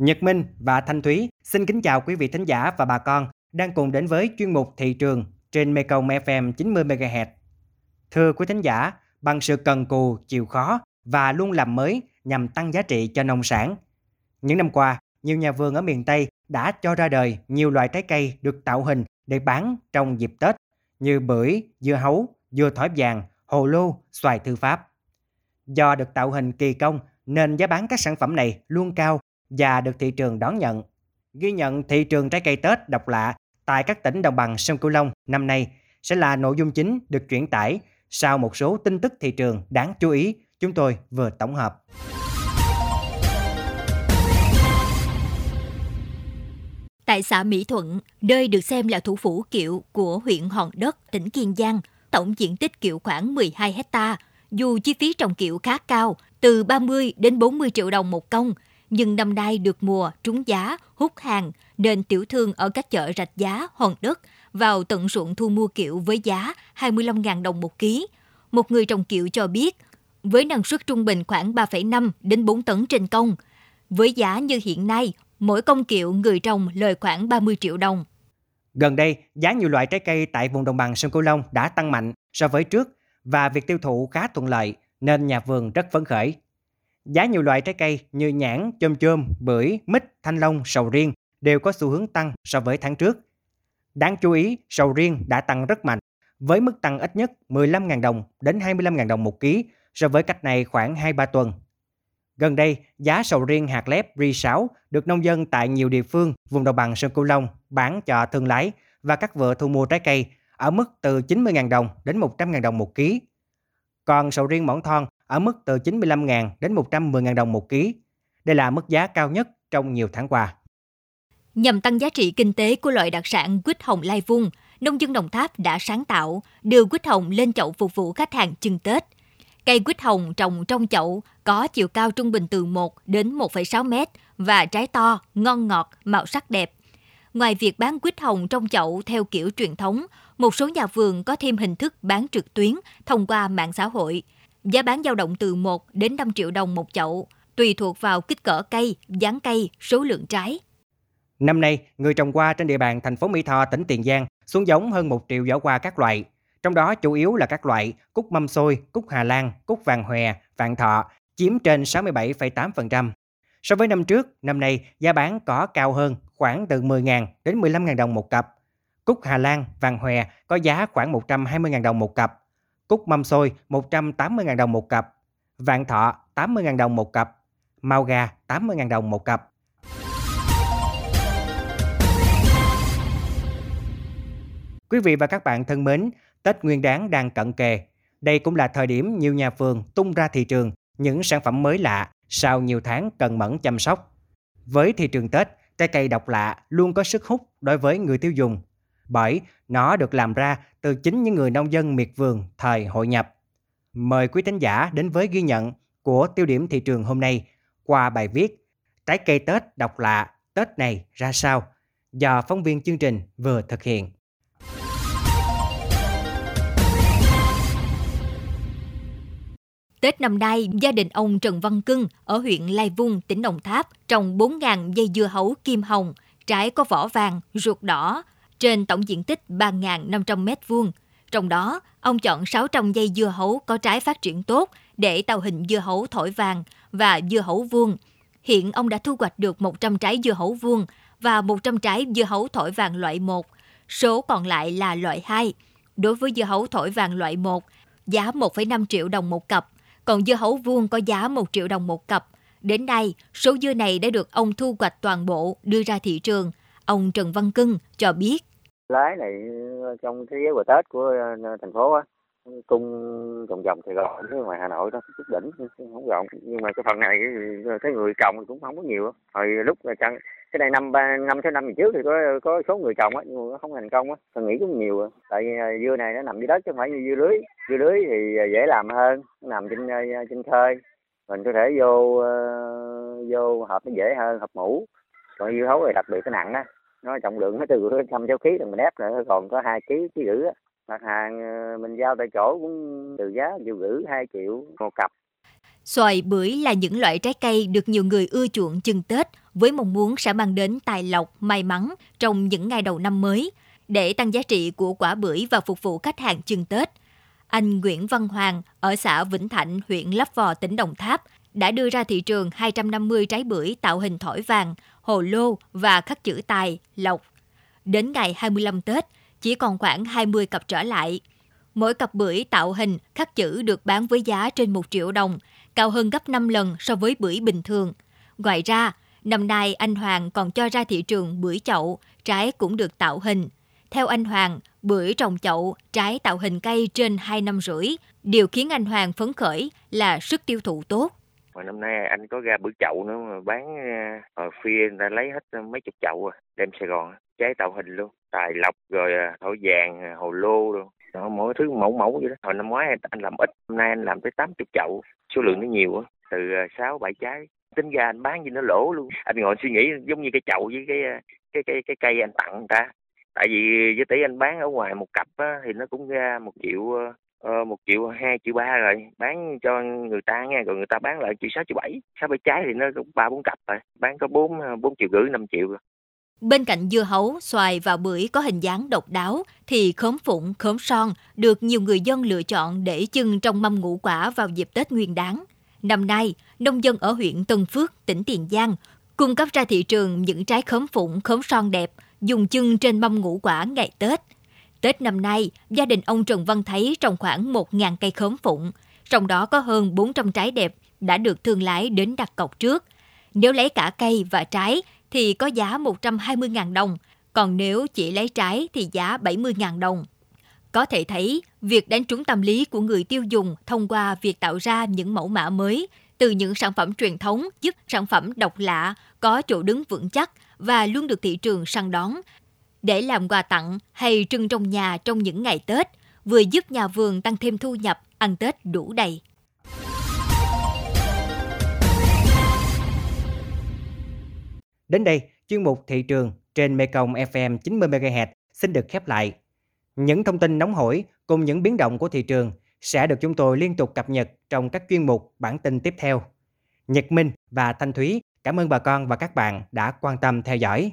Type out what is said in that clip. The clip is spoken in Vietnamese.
Nhật Minh và Thanh Thúy xin kính chào quý vị thính giả và bà con đang cùng đến với chuyên mục thị trường trên Mekong FM 90MHz. Thưa quý thính giả, bằng sự cần cù, chịu khó và luôn làm mới nhằm tăng giá trị cho nông sản, những năm qua, nhiều nhà vườn ở miền Tây đã cho ra đời nhiều loại trái cây được tạo hình để bán trong dịp Tết như bưởi, dưa hấu, dưa thỏi vàng, hồ lô, xoài thư Pháp. Do được tạo hình kỳ công nên giá bán các sản phẩm này luôn cao và được thị trường đón nhận. Ghi nhận thị trường trái cây Tết độc lạ tại các tỉnh đồng bằng sông Cửu Long năm nay sẽ là nội dung chính được chuyển tải sau một số tin tức thị trường đáng chú ý chúng tôi vừa tổng hợp. Tại xã Mỹ Thuận, nơi được xem là thủ phủ kiệu của huyện Hòn Đất, tỉnh Kiên Giang, tổng diện tích kiệu khoảng 12 hectare. Dù chi phí trồng kiệu khá cao, từ 30 đến 40 triệu đồng một công, nhưng năm nay được mùa trúng giá, hút hàng, nên tiểu thương ở các chợ rạch giá, Hòn Đất vào tận ruộng thu mua kiệu với giá 25.000 đồng một ký. Một người trồng kiệu cho biết, với năng suất trung bình khoảng 3,5 đến 4 tấn trên công, với giá như hiện nay, mỗi công kiệu người trồng lời khoảng 30 triệu đồng. Gần đây, giá nhiều loại trái cây tại vùng đồng bằng sông Cửu Long đã tăng mạnh so với trước và việc tiêu thụ khá thuận lợi nên nhà vườn rất phấn khởi. Giá nhiều loại trái cây như nhãn, chôm, bưởi, mít, thanh long, sầu riêng đều có xu hướng tăng so với tháng trước. Đáng chú ý, sầu riêng đã tăng rất mạnh với mức tăng ít nhất 15.000 đồng đến 25.000 đồng một ký so với cách này khoảng 2-3 tuần. Gần đây, giá sầu riêng hạt lép Ri6 được nông dân tại nhiều địa phương vùng đồng bằng sông Cửu Long bán cho thương lái và các vựa thu mua trái cây ở mức từ 90.000 đồng đến 100.000 đồng một ký. Còn sầu riêng mỏng thon ở mức từ 95.000 đến 110.000 đồng một ký. Đây là mức giá cao nhất trong nhiều tháng qua. Nhằm tăng giá trị kinh tế của loại đặc sản quýt hồng lai vung, nông dân Đồng Tháp đã sáng tạo đưa quýt hồng lên chậu phục vụ khách hàng chưng Tết. Cây quýt hồng trồng trong chậu có chiều cao trung bình từ 1 đến 1,6 mét và trái to, ngon ngọt, màu sắc đẹp. Ngoài việc bán quýt hồng trong chậu theo kiểu truyền thống, một số nhà vườn có thêm hình thức bán trực tuyến thông qua mạng xã hội. Giá bán dao động từ 1 đến 5 triệu đồng một chậu, tùy thuộc vào kích cỡ cây, dáng cây, số lượng trái. Năm nay, người trồng hoa trên địa bàn thành phố Mỹ Tho, tỉnh Tiền Giang xuống giống hơn 1 triệu giỏ hoa các loại. Trong đó chủ yếu là các loại cúc mâm xôi, cúc Hà Lan, cúc vàng hòe, vàng thọ chiếm trên 67,8%. So với năm trước, năm nay giá bán có cao hơn khoảng từ 10.000 đến 15.000 đồng một cặp. Cúc Hà Lan, vàng hòe có giá khoảng 120.000 đồng một cặp. Cúc mâm xôi 180.000 đồng một cặp. Vàng thọ 80.000 đồng một cặp. Mao gà 80.000 đồng một cặp. Quý vị và các bạn thân mến, Tết Nguyên Đán đang cận kề. Đây cũng là thời điểm nhiều nhà vườn tung ra thị trường những sản phẩm mới lạ sau nhiều tháng cần mẫn chăm sóc. Với thị trường Tết, trái cây độc lạ luôn có sức hút đối với người tiêu dùng bởi nó được làm ra từ chính những người nông dân miệt vườn thời hội nhập. Mời quý thính giả đến với ghi nhận của tiêu điểm thị trường hôm nay qua bài viết Trái cây Tết độc lạ Tết này ra sao do phóng viên chương trình vừa thực hiện. Tết năm nay, gia đình ông Trần Văn Cưng ở huyện Lai Vung, tỉnh Đồng Tháp trồng 4.000 dây dưa hấu kim hồng, trái có vỏ vàng, ruột đỏ, trên tổng diện tích 3.500 m2. Trong đó, ông chọn 600 dây dưa hấu có trái phát triển tốt để tạo hình dưa hấu thổi vàng và dưa hấu vuông. Hiện ông đã thu hoạch được 100 trái dưa hấu vuông và 100 trái dưa hấu thổi vàng loại 1, số còn lại là loại 2. Đối với dưa hấu thổi vàng loại 1, giá 1,5 triệu đồng một cặp. Còn dưa hấu vuông có giá 1 triệu đồng một cặp. Đến nay, số dưa này đã được ông thu hoạch toàn bộ đưa ra thị trường. Ông Trần Văn Cưng cho biết. Lái này trong thế giới của Tết của thành phố á, cung trồng dòng Sài Gòn với ngoài Hà Nội đó, chút đỉnh, không rộng. Nhưng mà cái phần này cái người trồng cũng không có nhiều. Hồi lúc cái này năm trước thì có số người trồng á, nhưng mà không thành công á, tôi nghĩ cũng nhiều. Tại dưa này nó nằm dưới đất chứ không phải như dưa lưới thì dễ làm hơn, nó nằm trên khơi, mình có thể vô hộp nó dễ hơn, hộp mũ. Còn dưa hấu này đặc biệt cái nặng á, nó trọng lượng nó từ 5-6 kg rồi mình ép lại còn có 2 kg rưỡi á. Mặt hàng mình giao tại chỗ cũng từ giá 1,5 triệu 2 triệu một cặp. Xoài, bưởi là những loại trái cây được nhiều người ưa chuộng chưng Tết với mong muốn sẽ mang đến tài lộc, may mắn trong những ngày đầu năm mới để tăng giá trị của quả bưởi và phục vụ khách hàng chưng Tết. Anh Nguyễn Văn Hoàng ở xã Vĩnh Thạnh, huyện Lấp Vò, tỉnh Đồng Tháp đã đưa ra thị trường 250 trái bưởi tạo hình thỏi vàng, hồ lô và khắc chữ tài, lộc. Đến ngày 25 Tết, chỉ còn khoảng 20 cặp trở lại. Mỗi cặp bưởi tạo hình, khắc chữ được bán với giá trên 1 triệu đồng, cao hơn gấp 5 lần so với bưởi bình thường. Ngoài ra, năm nay anh Hoàng còn cho ra thị trường bưởi chậu, trái cũng được tạo hình. Theo anh Hoàng, bưởi trồng chậu, trái tạo hình cây trên 2 năm rưỡi. Điều khiến anh Hoàng phấn khởi là sức tiêu thụ tốt. Mà năm nay anh có ra bưởi chậu nữa mà bán ở phía người ta lấy hết mấy chục chậu đem Sài Gòn, trái tạo hình luôn, tài lộc rồi thỏi vàng, hồ lô luôn. Đó, mỗi thứ mẫu vậy đó. Hồi năm ngoái anh làm ít, hôm nay anh làm tới 80 chậu, số lượng nó nhiều, từ 6-7 trái. Tính ra anh bán gì nó lỗ luôn. Anh ngồi suy nghĩ giống như cái chậu với cái cây anh tặng người ta. Tại vì với tỷ anh bán ở ngoài một cặp á, thì nó cũng ra 1 triệu 2, 1 triệu 3 rồi, bán cho người ta nghe, rồi người ta bán lại 1 triệu 6, 1 triệu 7, 6-7 trái thì nó cũng 3-4 cặp rồi, bán có 4 triệu rưỡi, 5 triệu rồi. Bên cạnh dưa hấu, xoài và bưởi có hình dáng độc đáo thì khóm phụng, khóm son được nhiều người dân lựa chọn để chưng trong mâm ngũ quả vào dịp Tết Nguyên Đán. Năm nay, nông dân ở huyện Tân Phước, tỉnh Tiền Giang cung cấp ra thị trường những trái khóm phụng, khóm son đẹp dùng chưng trên mâm ngũ quả ngày Tết. Tết năm nay, gia đình ông Trần Văn Thấy trồng khoảng 1.000 cây khóm phụng, trong đó có hơn 400 trái đẹp đã được thương lái đến đặt cọc trước. Nếu lấy cả cây và trái thì có giá 120.000 đồng, còn nếu chỉ lấy trái thì giá 70.000 đồng. Có thể thấy, việc đánh trúng tâm lý của người tiêu dùng thông qua việc tạo ra những mẫu mã mới từ những sản phẩm truyền thống giúp sản phẩm độc lạ, có chỗ đứng vững chắc và luôn được thị trường săn đón, để làm quà tặng hay trưng trong nhà trong những ngày Tết, vừa giúp nhà vườn tăng thêm thu nhập, ăn Tết đủ đầy. Đến đây, chuyên mục thị trường trên Mekong FM 90MHz xin được khép lại. Những thông tin nóng hổi cùng những biến động của thị trường sẽ được chúng tôi liên tục cập nhật trong các chuyên mục bản tin tiếp theo. Nhật Minh và Thanh Thúy cảm ơn bà con và các bạn đã quan tâm theo dõi.